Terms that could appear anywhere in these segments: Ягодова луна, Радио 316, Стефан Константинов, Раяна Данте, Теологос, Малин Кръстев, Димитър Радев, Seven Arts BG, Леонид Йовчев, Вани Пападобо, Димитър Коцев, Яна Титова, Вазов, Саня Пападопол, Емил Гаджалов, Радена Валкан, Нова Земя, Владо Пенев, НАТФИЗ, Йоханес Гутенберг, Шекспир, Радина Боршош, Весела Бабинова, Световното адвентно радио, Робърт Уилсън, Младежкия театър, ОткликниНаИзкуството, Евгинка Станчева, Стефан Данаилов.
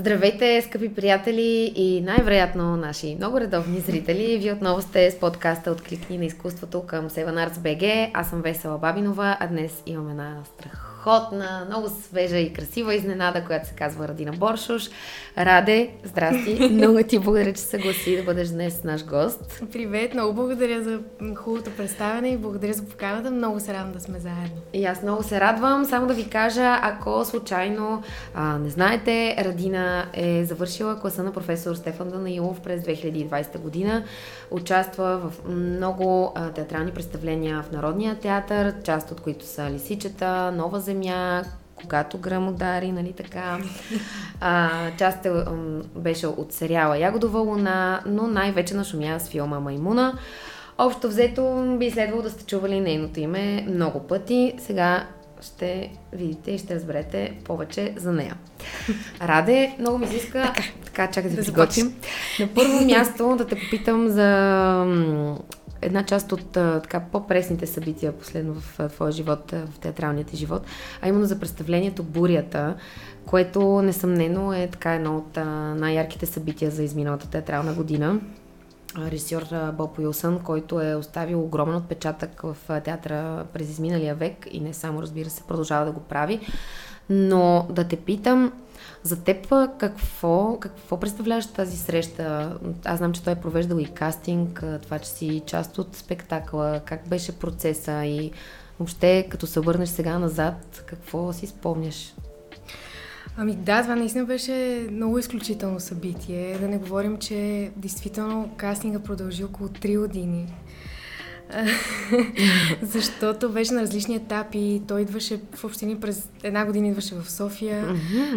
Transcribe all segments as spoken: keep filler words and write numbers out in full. Здравейте, скъпи приятели и най-вероятно наши много редовни зрители. Вие отново сте с подкаста "Откликни на изкуството" към Seven Arts би джи. Аз съм Весела Бабинова, а днес имаме една страхотна, много свежа и красива изненада, която се казва Радина Боршош. Раде, здрасти! Много ти благодаря, че съгласи да бъдеш днес наш гост. Привет! Много благодаря за хубавото представяне и благодаря за поканата. Много се радвам да сме заедно. И аз много се радвам. Само да ви кажа, ако случайно а, не знаете, Радина е завършила класа на професор Стефан Данаилов през две хиляди и двадесета година. Участва в много театрални представления в Народния театър, част от които са Лисичета, Нова Земя, Когато гръм удари, нали така. А, част е, беше от сериала Ягодова луна, но най-вече нашумя с филма Маймуна. Общо взето би следвало да сте чували нейното име много пъти. Сега ще видите и ще разберете повече за нея. Раде, много ми се иска... Така, така чакай да, да приготвим. На първо място да те попитам за една част от така, по-пресните събития последно в твоя живот, в театралния ти живот, а именно за представлението "Бурята", което несъмнено е така едно от най-ярките събития за изминалата театрална година. Режисьор Робърт Уилсън, който е оставил огромен отпечатък в театъра през изминалия век и не само, разбира се, продължава да го прави. Но да те питам, за теб какво, какво представляваш тази среща? Аз знам, че той е провеждал и кастинг, това, че си част от спектакла, как беше процеса и въобще, като се върнеш сега назад, какво си спомняш? Ами да, това наистина беше много изключително събитие. Да не говорим, че действително кастинга продължи около три години. Защото беше на различни етапи. Той идваше в общини, през една година идваше в София,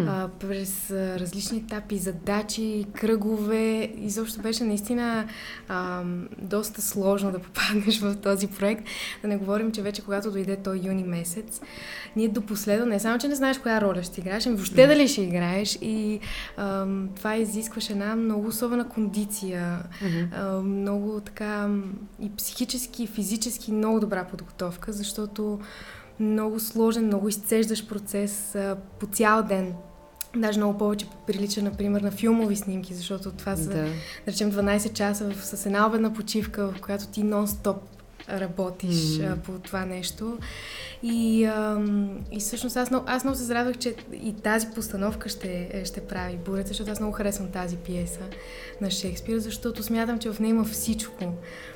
а, през различни етапи, задачи, кръгове. Изобщо беше наистина а, доста сложно да попаднеш в този проект. Да не говорим, че вече когато дойде той юни месец, ние до последно, не само, че не знаеш коя роля ще играеш, ами въобще дали ще играеш. И а, това изискваше една много особена кондиция, а, много така и психически, и физически много добра подготовка, защото много сложен, много изцеждащ процес а, по цял ден. Даже много повече прилича, например, на филмови снимки, защото това са, да, да речем, дванадесет часа в, с една обедна почивка, в която ти нон-стоп работиш mm. а, по това нещо. И, а, и всъщност аз много, аз много се зарадвах, че и тази постановка ще, ще прави Бурята, защото аз много харесвам тази пиеса на Шекспир, защото смятам, че в нея има всичко.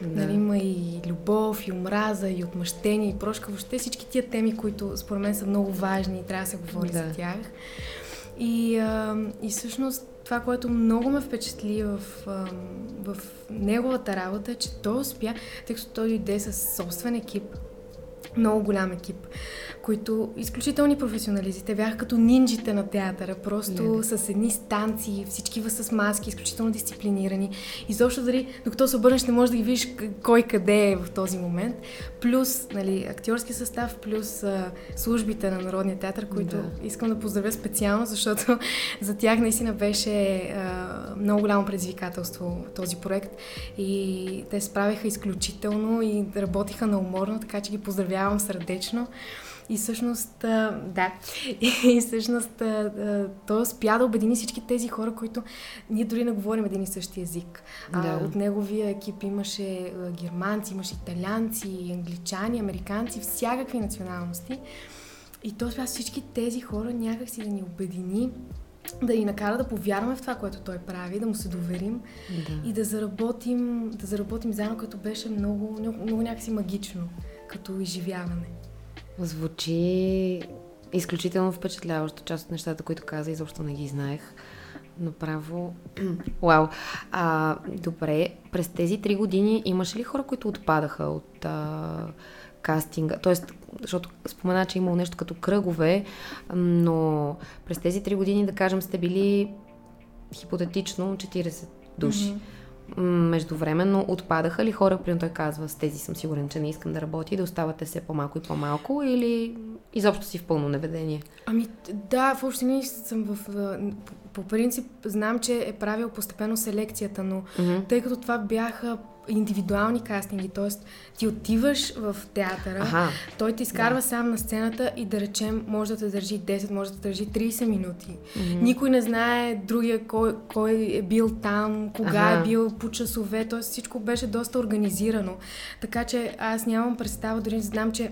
Да. Нали, има и любов, и омраза, и отмъщение, и прошка, въобще всички тия теми, които според мен са много важни и трябва да се говори да. за тях. И, а, и всъщност това, което много ме впечатли в, в, в неговата работа, е, че той успя, тъй като той дойде със собствен екип, много голям екип, които изключителни професионалисти. Те бяха като нинджите на театъра, просто yeah, да. с едни станции, всички с маски, изключително дисциплинирани. И защо дори, докато се обърнеш, не можеш да ги видиш кой къде е в този момент. Плюс, нали, актьорски състав, плюс а, службите на Народния театър, които yeah. искам да поздравя специално, защото за тях наистина беше а, много голямо предизвикателство този проект. И те справиха изключително и работиха науморно, така че ги поздравявам сърдечно. И всъщност, да, и всъщност той успя да обедини всички тези хора, които ние дори не говорим един и същи език. Да. От неговия екип имаше германци, имаше италианци, англичани, американци, всякакви националности. И той успя всички тези хора някак си да ни обедини, да ни накара да повярваме в това, което той прави, да му се доверим да. и да заработим, да заработим заедно, което беше много, много някакси магично като изживяване. Звучи изключително впечатляващо. Част от нещата, които каза, изобщо не ги знаех. Направо... Уау! А, добре, през тези три години имаше ли хора, които отпадаха от а, кастинга? Тоест, защото спомена, че имало нещо като кръгове, но през тези три години, да кажем, сте били хипотетично четиридесет души. Mm-hmm. Междувременно отпадаха ли хора, примерно той казва, с тези съм сигурен, че не искам да работя и да оставате все по-малко и по-малко, или изобщо си в пълно неведение? Ами да, в общини съм в... По принцип знам, че е правил постепенно селекцията, но mm-hmm. тъй като това бяха индивидуални кастинги, т.е. ти отиваш в театъра, Аха, той ти изкарва да. сам на сцената и да речем, може да те държи десет, може да те държи трийсет минути. Mm-hmm. Никой не знае другия кой, кой е бил там, кога Аха. е бил по часове, т.е. всичко беше доста организирано. Така че аз нямам представа, дори не знам, че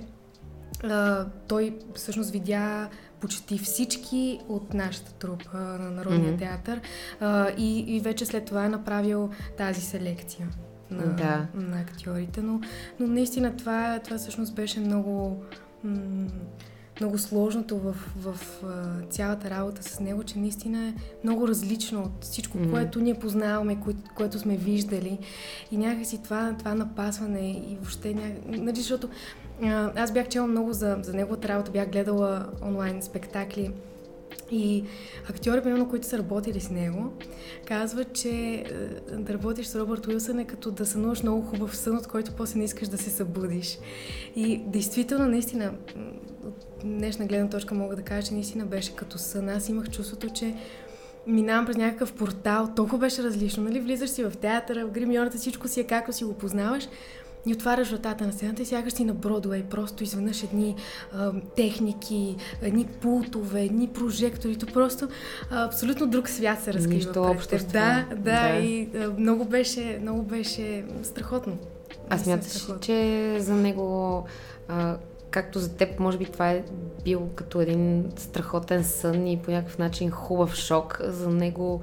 а, той всъщност видя почти всички от нашата трупа на Народния mm-hmm. театър а, и, и вече след това е направил тази селекция на, да. на актьорите, но, но наистина това, това всъщност беше много, много сложното в, в цялата работа с него, че наистина е много различно от всичко, mm-hmm. което ние познаваме, кое, което сме виждали и някакси това, това напасване и въобще някакси, защото аз бях чела много за, за неговата работа, бях гледала онлайн спектакли и актьори, примерно, които са работили с него, казват, че да работиш с Робърт Уилсън е като да сънуваш много хубав сън, от който после не искаш да се събудиш. И действително, наистина, от днешна гледна точка мога да кажа, че наистина беше като сън. Аз имах чувството, че минавам през някакъв портал, толкова беше различно, нали? Влизаш си в театъра, в гримьората, всичко си е както си го познаваш, и отваряш вратата на сцената и сякаш си на Бродуей, просто изведнъж едни а, техники, едни пултове, едни прожектори, то просто а, абсолютно друг свят се разкрива. Нищо общо. Да, да, да, и а, много, беше, много беше страхотно. А смяташ, че за него, а, както за теб, може би това е бил като един страхотен сън и по някакъв начин хубав шок. За него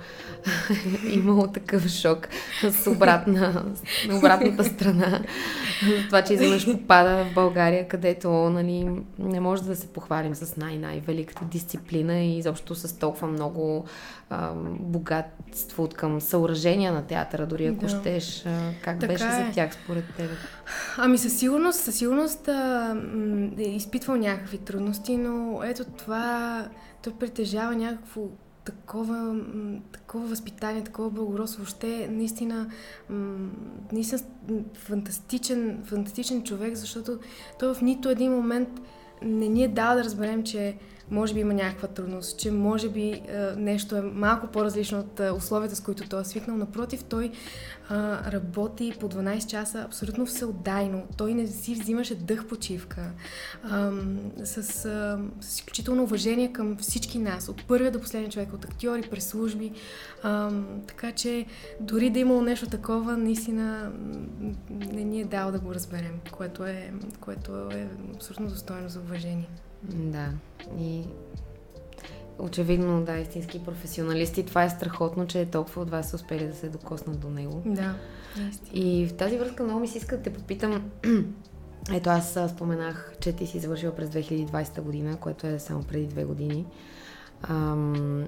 имало такъв шок с обратна, обратната страна. За това, че изведнъж попада в България, където, нали, не може да се похвалим с най-най-великата дисциплина и изобщо с толкова много а, богатство от към съоръжения на театъра, дори ако да. щеш. Как така беше е. за тях според теб? Ами със сигурност, със сигурност а, м- изпитвал някакви трудности, но ето това, той притежава някакво такова, такова възпитание, такова благородство, въобще наистина, наистина фантастичен, фантастичен човек, защото той в нито един момент не ни е дал да разберем, че може би има някаква трудност, че може би нещо е малко по-различно от условията, с които той е свикнал. Напротив, той а, работи по дванайсет часа абсолютно всеотдайно. Той не си взимаше дъх почивка. А, с, а, с изключително уважение към всички нас. От първия до последния човек, от актьори, през служби. А, така че дори да имало нещо такова, наистина не ни е дал да го разберем, което е, което е абсолютно достойно за уважение. Да, и очевидно, да, истински професионалисти. Това е страхотно, че толкова от вас са успели да се докоснат до него. Да, истина. И в тази връзка много ми се иска да те попитам. Ето, аз споменах, че ти си завършила през две хиляди и двайсета година, което е само преди две години. Ам,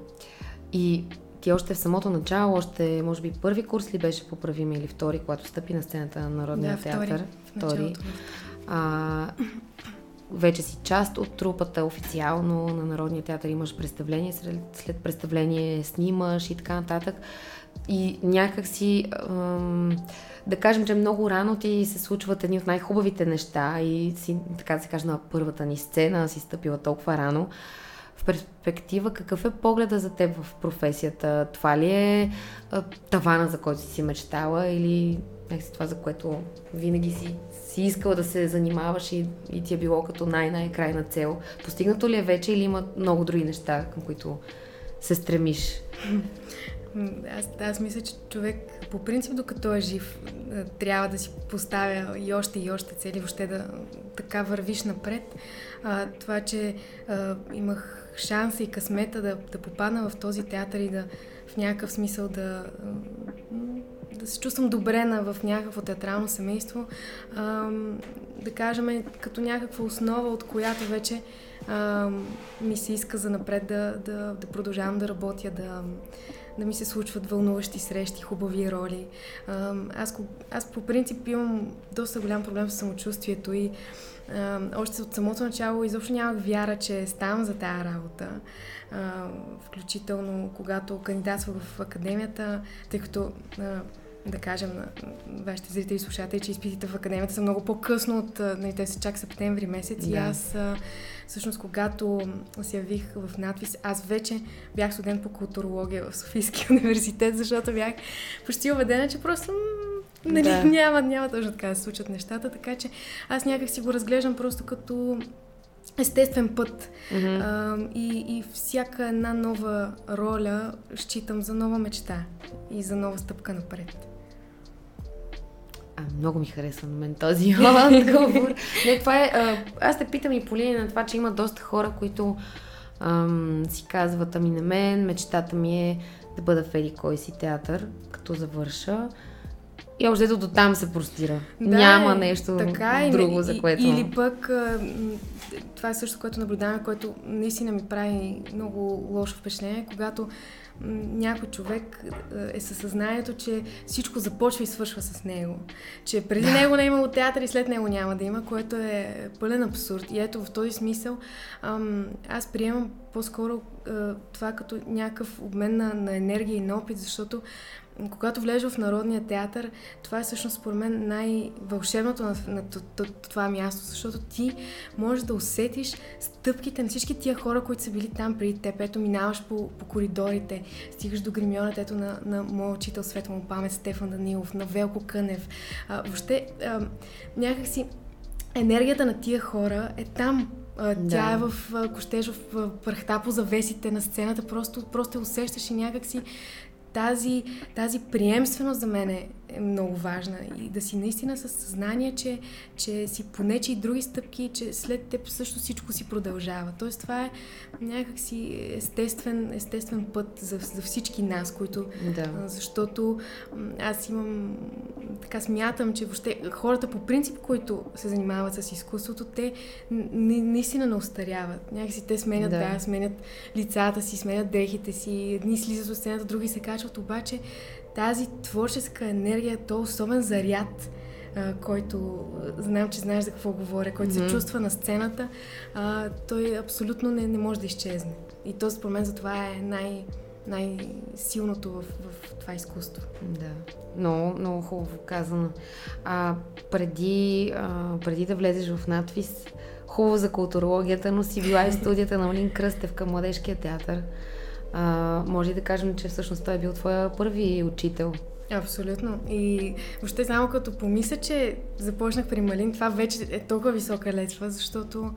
и ти още в самото начало, още може би първи курс ли беше, поправим, или втори, когато стъпи на сцената на Народния да, театър? Втори. втори. А, вече си част от трупата официално на Народния театър, имаш представление, след, след представление снимаш и така нататък. И някак си, ам, да кажем, че много рано ти се случват едни от най-хубавите неща и си, така да се каже, на първата ни сцена си стъпила толкова рано. В перспектива, какъв е погледа за теб в професията? Това ли е тавана, за който си си мечтала, или някакси това, за което винаги си си искала да се занимаваш и, и ти е било като най-най-крайна цел? Постигнато ли е вече, или има много други неща, към които се стремиш? Аз, аз мисля, че човек по принцип, докато е жив, трябва да си поставя и още и още цели, въобще да така вървиш напред. А, това, че а, имах шанса и късмета да, да попадна в този театър и да в някакъв смисъл да... да се чувствам добре на, в някакво театрално семейство, а, да кажем, като някаква основа, от която вече а, ми се иска занапред да, да, да продължавам да работя, да, да ми се случват вълнуващи срещи, хубави роли. А, аз, аз по принцип имам доста голям проблем с самочувствието и а, още от самото начало изобщо нямах вяра, че ставам за тая работа. А, включително когато кандидатствах в академията, тъй като... А, да кажем на вашите зрители и слушатели, че изпитите в академията са много по-късно от... Нали, те се чак септември месец, да. И аз всъщност, когато се явих в НАТФИЗ, аз вече бях студент по културология в Софийския университет, защото бях почти убедена, че просто Нали, да. Няма, няма точно така да се случат нещата, така че аз някак си го разглеждам просто като естествен път. Mm-hmm. А, и, и всяка една нова роля считам за нова мечта и за нова стъпка напред. А, много ми харесва на мен този отговор. Не, това е, аз те питам и по линия на това, че има доста хора, които ам, си казват, ами на мен, мечтата ми е да бъда в еди кой си театър, като завърша. И общо ето до там се простира. Да, няма нещо така, друго, и, за което... Или пък това е също, което наблюдаваме, което наистина ми прави много лошо впечатление, когато някой човек е със съзнанието, че всичко започва и свършва с него. Че преди да. него не е имало театър и след него няма да има, което е пълен абсурд. И ето в този смисъл аз приемам по-скоро това като някакъв обмен на, на енергия и на опит, защото когато влежа в Народния театър, това е всъщност според мен най-вълшебното на, на, на, на това място, защото ти можеш да усетиш стъпките на всички тия хора, които са били там преди теб. Ето минаваш по, по коридорите, стигаш до гримьорът, ето на, на моя учител, светла му памет, Стефан Данаилов, на Велко Кънев. А, въобще а, някакси енергията на тия хора е там. Тя да. е в кощеж, в прахта по завесите на сцената, просто, просто усещаш и някакси Тази, тази приемственост за мен е много важна и да си наистина със съзнание, че, че си понече и други стъпки, че след теб също всичко си продължава. Тоест това е някакси естествен, естествен път за, за всички нас, които, да. защото аз имам, така смятам, че въобще хората по принцип, които се занимават с изкуството, те наистина не остаряват. Някакси те сменят, да. да, сменят лицата си, сменят дрехите си, едни слизат от сцената, други се качват, обаче тази творческа енергия, то особен заряд, който знам, че знаеш за какво говоря, който mm-hmm. се чувства на сцената, той абсолютно не, не може да изчезне. И то според мен за това е най- най-силното в, в това изкуство. Да, много, много хубаво казано. А, преди, а, преди да влезеш в НАТФИЗ, хубаво за културологията, но си била и в студията на Малин Кръстев към Младежкия театър. А, може да кажем, че всъщност той е бил твоя първи учител. Абсолютно. И въобще само като помисля, че започнах при Малин, това вече е толкова висока летва, защото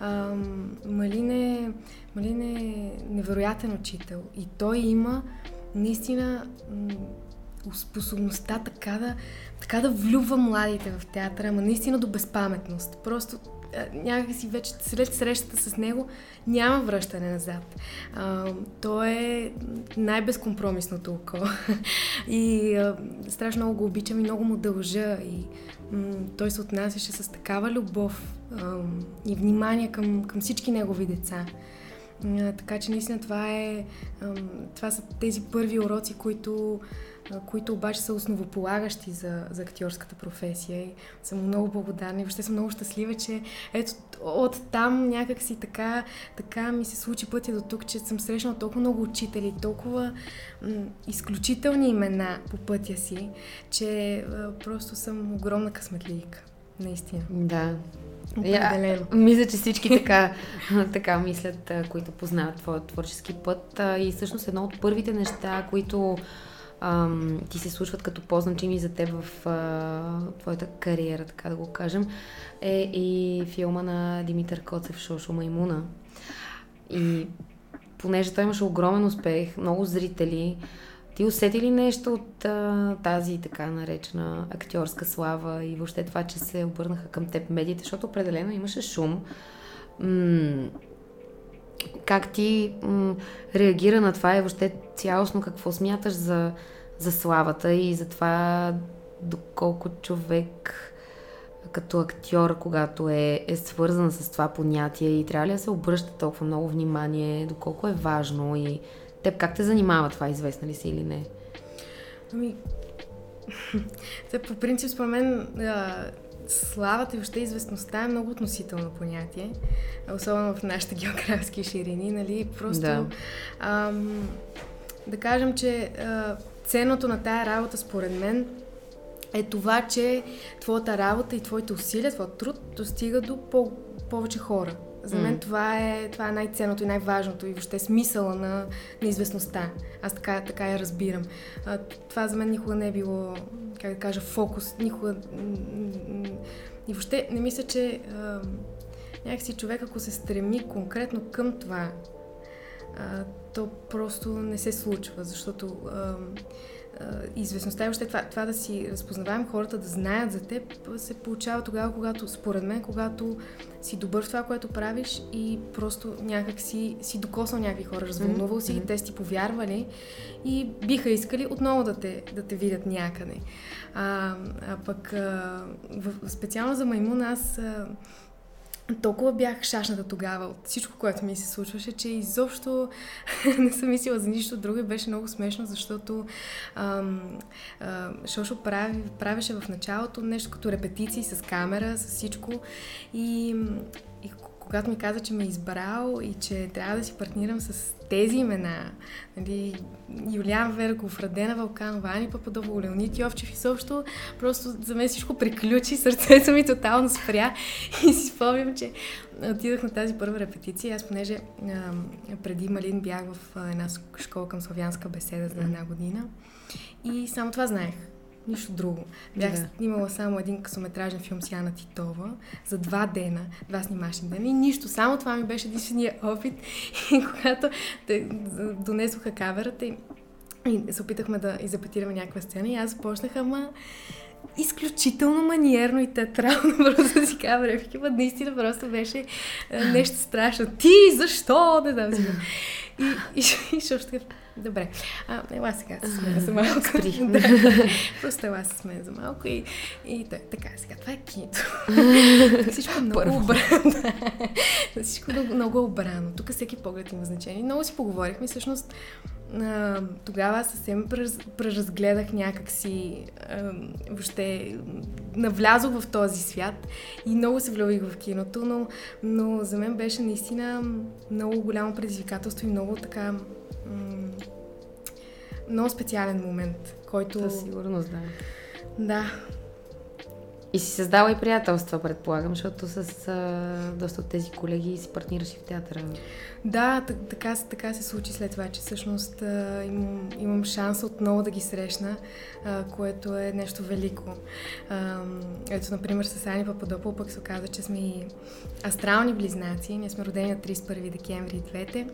ам, Малин, е, Малин е невероятен учител и той има наистина м- способността така да, така да влюбва младите в театъра, ама наистина до безпаметност. Просто някакси вече след срещата с него няма връщане назад. А, той е най-безкомпромисното око. И а, страшно много го обичам и много му дължа. И м- той се отнасяше с такава любов а, и внимание към, към всички негови деца. А, така че наистина това е а, това са тези първи уроци, които които обаче са основополагащи за, за актьорската професия и съм много благодарна и въобще съм много щастлива, че ето от там някакси така, така ми се случи пътя до тук, че съм срещнала толкова много учители, толкова м- изключителни имена по пътя си, че а, просто съм огромна късметлийка. Наистина. Да. Я, мисля, че всички така, така мислят, които познават твоя творчески път и всъщност едно от първите неща, които ти се случват като по-значими за теб в а, твоята кариера, така да го кажем, е и филма на Димитър Коцев Шошо Маймуна. И понеже той имаше огромен успех, много зрители, ти усети ли нещо от а, тази така наречена актьорска слава и въобще това, че се обърнаха към теб медиите, защото определено имаше шум. М- Как ти м, реагира на това и въобще цялостно какво смяташ за, за славата и за това доколко човек като актьор, когато е, е свързан с това понятие и трябва ли да се обръща толкова много внимание, доколко е важно и теб как те занимава това, известна ли си или не? Ами, по принцип според мен а... славата и въобще известността е много относително понятие, особено в нашите географски ширини, нали, просто да, ам, да кажем, че а, ценното на тая работа според мен е това, че твоята работа и твоите усилия, твой труд достига до по- повече хора. За мен mm. това е, това е най-ценното и най-важното и въобще смисъла на неизвестността. Аз така, така я разбирам. А, това за мен никога не е било, как да кажа, фокус. Никога... И въобще не мисля, че а, някакси човек, ако се стреми конкретно към това, а, то просто не се случва, защото а, известността и още това, това да си разпознаваем хората, да знаят за теб, се получава тогава, когато, според мен, когато си добър в това, което правиш и просто някак си, си докоснал някакви хора, развълнувал си, mm-hmm. те си повярвали и биха искали отново да те, да те видят някъде. А, а пък а, в, специално за Маймуна аз а, толкова бях шашната тогава от всичко, което ми се случваше, че изобщо не съм мислила за нищо друго и беше много смешно, защото ам, ам, Шошо прави, правеше в началото нещо като репетиции с камера, с всичко и, и когато ми каза, че ме е избрал и че трябва да си партнирам с тези имена, нали, Юлиан Вергов, Радена Валкан, Вани Пападобо, Леонид Йовчев и съобщо, просто за мен всичко приключи, сърцето ми тотално спря и си спомням, че отидох на тази първа репетиция. Аз понеже а, преди Малин бях в а, една школа към славянска беседа за една година и само това знаех. Нищо друго. Бях да. снимала само един късометражен филм с Яна Титова за два дена, два снимашни дена и нищо. Само това ми беше единствения опит и когато те донесоха камерата и, и се опитахме да изрепетираме някаква сцена и аз започнах, ама изключително маниерно и театрално просто да си казвам реплики, но наистина просто беше нещо страшно. Ти защо? Не знам сега. И, и, и Шошо така, добре, а, ела сега се смея за малко. Да, просто ела се смея за малко и, и да, така, сега това е киното. Всичко много обрано. Да, всичко много, много обрано. Тук всеки поглед има значение. Много си поговорихме, всъщност тогава аз съвсем преразгледах някакси, въобще навлязох в този свят и много се влюбих в киното, но, но за мен беше наистина много голямо предизвикателство и много така, много специален момент, който... Да, сигурно знае. Да. И си създала и приятелства, предполагам, защото с а, доста от тези колеги си партнираш и в театъра. Да, така, така се случи след това, че всъщност а, имам, имам шанс отново да ги срещна, а, което е нещо велико. А, ето, например, с Саня Пападопол пък се оказа, че сме и астрални близнаци. Ние сме родени на тридесет и първи декември и двете.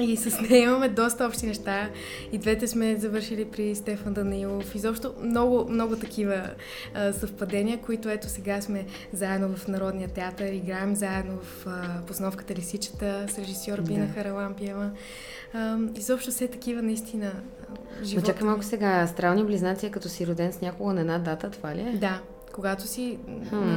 И с нея имаме доста общи неща. И двете сме завършили при Стефан Данаилов. Изобщо много, много такива а, съвпадения, които ето сега сме заедно в Народния театър, играем заедно в а, постановката Лисичета с режисьор Бина да. Харалампиева. А, изобщо все такива наистина живота. Но чакай малко сега, астрални близнаци, като си роден с някога на една дата, това ли е? Да, когато си... Хм.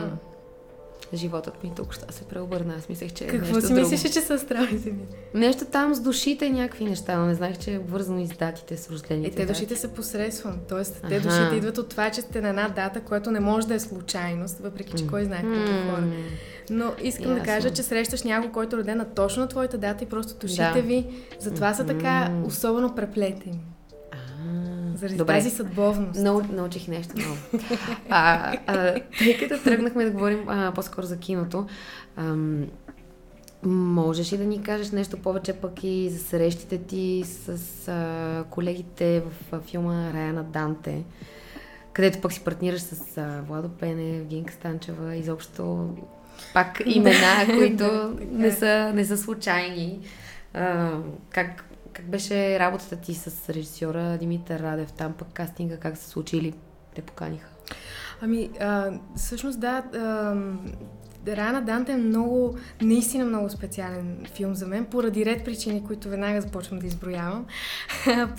Животът ми тук ще се преобърна. Аз мислех, че е нещо друго. Какво си мислеше, че са страните ми? Нещо там с душите, някакви неща, но не знаех, че е обвързано и с датите, с рождените дати. Е, те дати. Душите се посредствам. Тоест, А-ха. те душите идват от това, че сте на една дата, което не може да е случайност, въпреки че mm. кой знае mm. какво хора. Но искам Ясно. да кажа, че срещаш някой, който е роден точно на твоята дата и просто душите да. ви, затова са така mm. особено преплетени. Заради Добре. тази съдбовност. Много научих нещо ново. А, а, тъй като тръгнахме да говорим а, по-скоро за киното, ам, можеш ли да ни кажеш нещо повече пък и за срещите ти с а, колегите в а, филма Раяна Данте, където пък си партнираш с а, Владо Пенев, Евгинка Станчева, изобщо пак имена, които не, са, не са случайни. А, как Как беше работата ти с режисьора Димитър Радев? Там пък кастинга как се случи или те поканиха? Ами, а, всъщност да, а, Раяна Данте е много, наистина много специален филм за мен, поради ред причини, които веднага започвам да изброявам.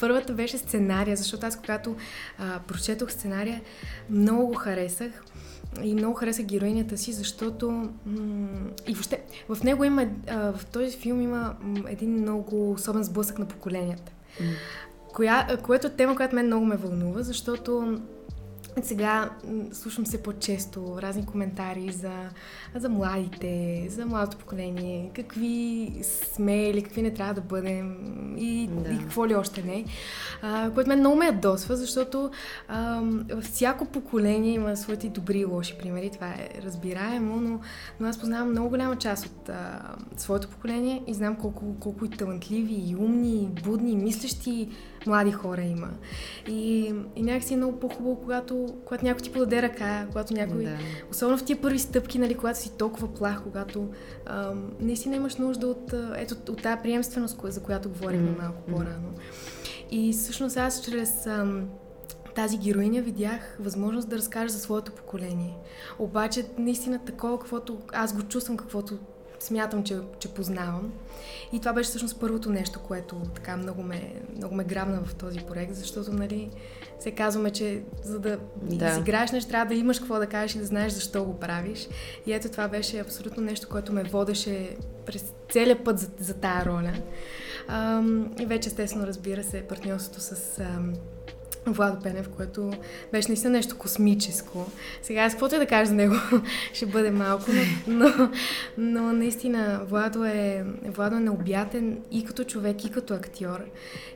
Първата беше сценария, защото аз когато а, прочетох сценария, много го харесах. И много хареса героинята си, защото м- и въобще в него има, а, в този филм има един много особен сблъсък на поколенията, mm. коя, което е тема, която мен много ме вълнува, защото Сега слушам се по-често разни коментари за, за младите, за младото поколение, какви сме или какви не трябва да бъдем и, да. и какво ли още не. А, което мен много ме ядосва, защото а, всяко поколение има своите добри и лоши примери, това е разбираемо, но, но аз познавам много голяма част от а, своето поколение и знам колко, колко и талантливи, и умни, и будни, и мислещи млади хора има. И, и някакси е много по-хубаво, когато, когато някой ти подаде ръка, когато някой... Да. Особено в тия първи стъпки, нали, когато си толкова плах, когато ам, наистина имаш нужда от, ето, от тази приемственост, за която говорим mm-hmm. малко по-рано. И всъщност аз чрез... Ам, тази героиня видях възможност да разкажа за своето поколение. Обаче наистина такова, каквото аз го чувствам, каквото смятам, че, че познавам. И това беше всъщност първото нещо, което така много ме, много ме грабна в този проект, защото, нали, се казваме, че за да, да. изиграеш нещо, трябва да имаш какво да кажеш и да знаеш защо го правиш. И ето това беше абсолютно нещо, което ме водеше през целия път за, за тая роля. Ам, и вече, естествено, разбира се, партньорството с... Ам, Владо Пенев, което беше наистина нещо космическо. Сега, аз каквото е да кажа за него, ще бъде малко, но, но, но наистина Владо е, Владо е необятен и като човек, и като актьор.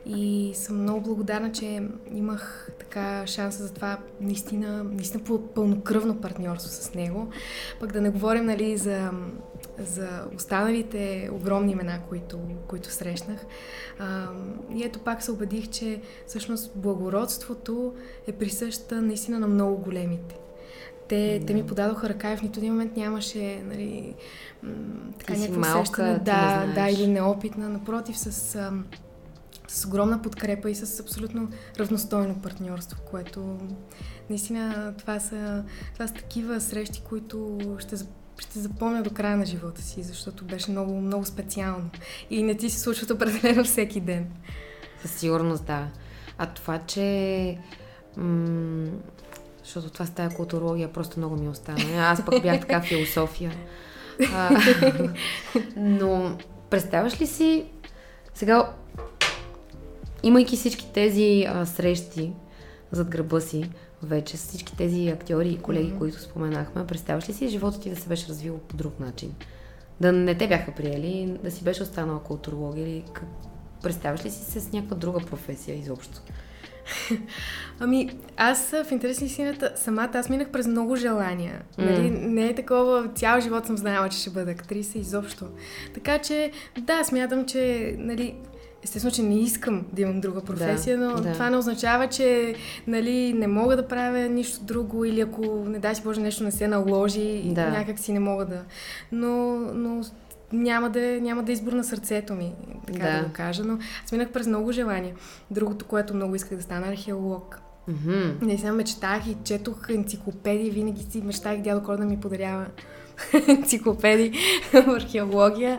И съм много благодарна, че имах така шанса за това наистина, наистина пълнокръвно партньорство с него. Пък да не говорим, нали, за... за останалите огромни имена, които, които срещнах. А, и ето пак се убедих, че всъщност благородството е присъща наистина на много големите. Те, да. те ми подадоха ръка и в нито един момент нямаше, нали, м- така някакво усещане. Да, да, или неопитна. Напротив, с... Ам, с огромна подкрепа и с абсолютно равностойно партньорство, което наистина това са, това са такива срещи, които ще ще запомня до края на живота си, защото беше много, много специално. И не ти се случват определено всеки ден. Със сигурност, да. А това, че... М- защото това с тая културология просто много ми остана. Аз пък бях така философия. А, но представяш ли си... Сега, имайки всички тези а, срещи зад гърба си, вече с всички тези актьори и колеги, mm-hmm. които споменахме, представяш ли си живота ти да се беше развил по друг начин? Да не те бяха приели, да си беше останала културология или как... представяш ли си се с някаква друга професия изобщо? Ами, аз в интерес на истината самата, аз минах през много желания. Mm. Нали? Не е такова, цял живот съм знаела, че ще бъда актриса изобщо. Така че, да, смятам, че, нали, естествено, че не искам да имам друга професия, да, но да. това не означава, че, нали, не мога да правя нищо друго или ако, не дай си Боже, нещо не се наложи, да. някак си не мога да. Но, но няма да, няма да избор на сърцето ми, така да, да го кажа, но аз минах през много желания. Другото, което много исках да стана, археолог. Mm-hmm. Не сега мечтах и четох енциклопедии, винаги си мечтах дядо Коледа да ми подарява енциклопедии в археология.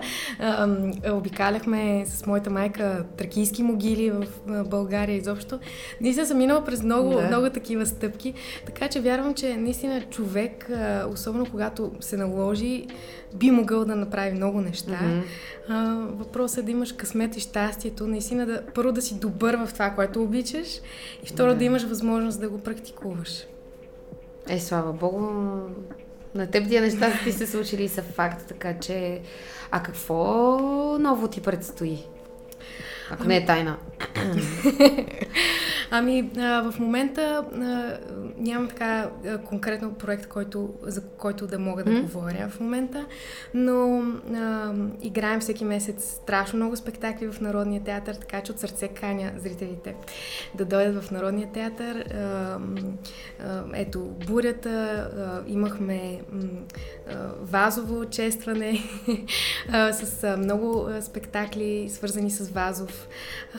Обикаляхме с моята майка тракийски могили в България изобщо. Наистина съм минала през много, да. много такива стъпки, така че вярвам, че наистина човек, особено когато се наложи, би могъл да направи много неща. Mm-hmm. Въпросът е да имаш късмет и щастието, наистина да, първо да си добър в това, което обичаш, и второ да, да имаш възможност да го практикуваш. Е, слава Богу, на теб тия неща ти се случили и са факт, така че... А какво ново ти предстои? Ако ами... не е тайна. Ами, а, в момента а, нямам така а, конкретно проект, който, за който да мога да mm. говоря в момента, но а, играем всеки месец страшно много спектакли в Народния театър, така че от сърце каня зрителите да дойдат в Народния театър. А, а, ето, Бурята, а, имахме а, вазово честване а, с а, много спектакли, свързани с Вазов.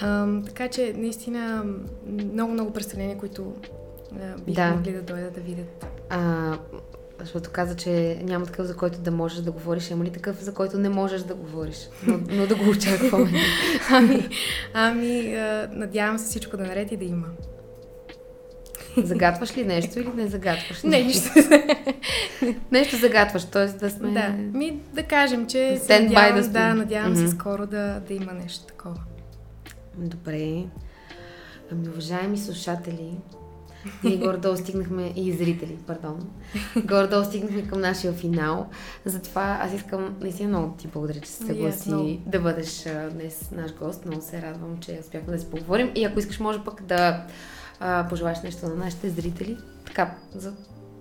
А, така че, наистина, много-много представления, които а, бих да. могли да дойдат да видят. А, защото каза, че няма такъв, за който да можеш да говориш. Има ли такъв, за който не можеш да говориш? Но, но да го очакваме. ами, ами а, надявам се всичко да наред и да има. Загатваш ли нещо или не загатваш? Не, нищо. Нещо загатваш, т.е. да сме... Да, ми, да кажем, че се надявам, да, да, надявам mm-hmm. се скоро да, да има нещо такова. Добре. Ами, уважаеми слушатели, и гордо стигнахме, и зрители, пардон, гордо стигнахме към нашия финал. Затова аз искам наистина много ти благодаря, че се съгласи yes, no. да бъдеш днес наш гост. Много се радвам, че успяхме да си поговорим и ако искаш, може пък да а, пожелаеш нещо на нашите зрители, така, за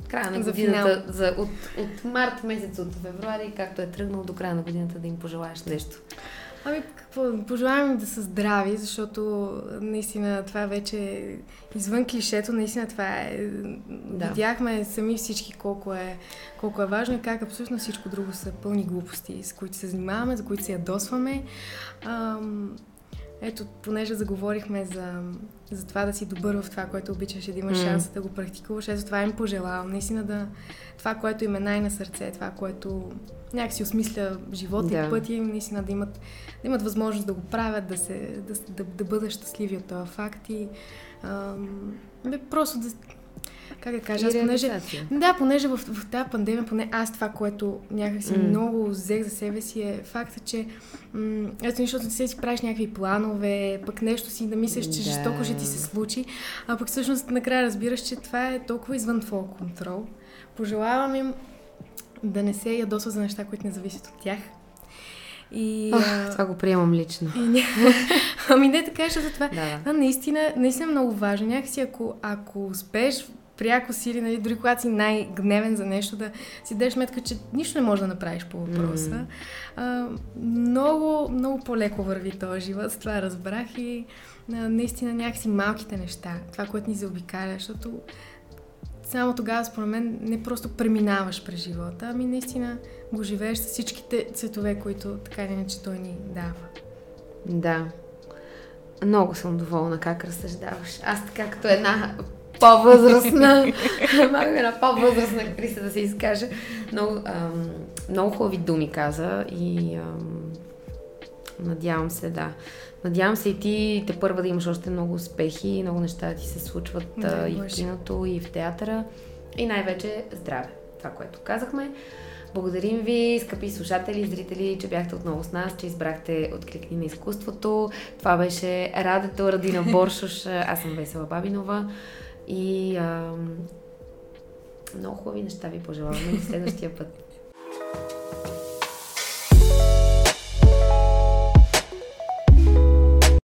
края на годината, за, за, от, от март месец, от февруари, както е тръгнал до края на годината, да им пожелаеш нещо. Ами, какво, пожелавам да са здрави, защото наистина това вече извън клишето, наистина това е, да. Видяхме сами всички колко е, колко е важно и как абсолютно всичко друго са пълни глупости, с които се занимаваме, за които се ядосваме. Ам... Ето, понеже заговорихме за, за това да си добър в това, което обичаш и да имаш mm. шанса да го практикуваш, ето това им пожелавам. Наистина да, това, което им е най-на сърце, това, което някакси осмисля живота yeah. и пътя им, наистина да имат, да имат възможност да го правят, да, се, да, да, да бъдат щастливи от това факт и ам, бе, просто да... Как да кажа, аз понеже, да, понеже в, в тази пандемия, поне аз това, което някакси mm. много взех за себе си е факта, че м- ето защото ти си правиш някакви планове, пък нещо си да мислиш, че да. жестоко ще ти се случи, а пък всъщност накрая разбираш, че това е толкова извън твой контрол. Пожелавам им да не се ядосват за неща, които не зависят от тях. И, Ох, а... това го приемам лично. И... ами не така, защото това да. а, наистина, наистина е много важно. Някакси ако, ако успееш пряко сили, нали, дори когато си най-гневен за нещо, да си дадеш сметка, че нищо не можеш да направиш по въпроса. Mm. А, много, много по-леко върви този живот, с това разбрах и а, наистина някакси малките неща, това, което ни заобикаля, защото само тогава, според мен, не просто преминаваш през живота, ами наистина го живееш с всичките цветове, които така или иначе той ни дава. Да. Много съм доволна как разсъждаваш. Аз така, като една по-възрастна, една по-възрастна актриса да се изкаже. Много, ам, много хубави думи каза и ам, надявам се, да. Надявам се и ти те първа да имаш още много успехи и много неща ти се случват да, а, и в киното, и в театъра. И най-вече здраве, това, което казахме. Благодарим ви, скъпи слушатели, зрители, че бяхте отново с нас, че избрахте Откликни на изкуството. Това беше Радето, Радина Боршош, аз съм Весела Бабинова и а, много хубави неща ви пожелаваме следващия път.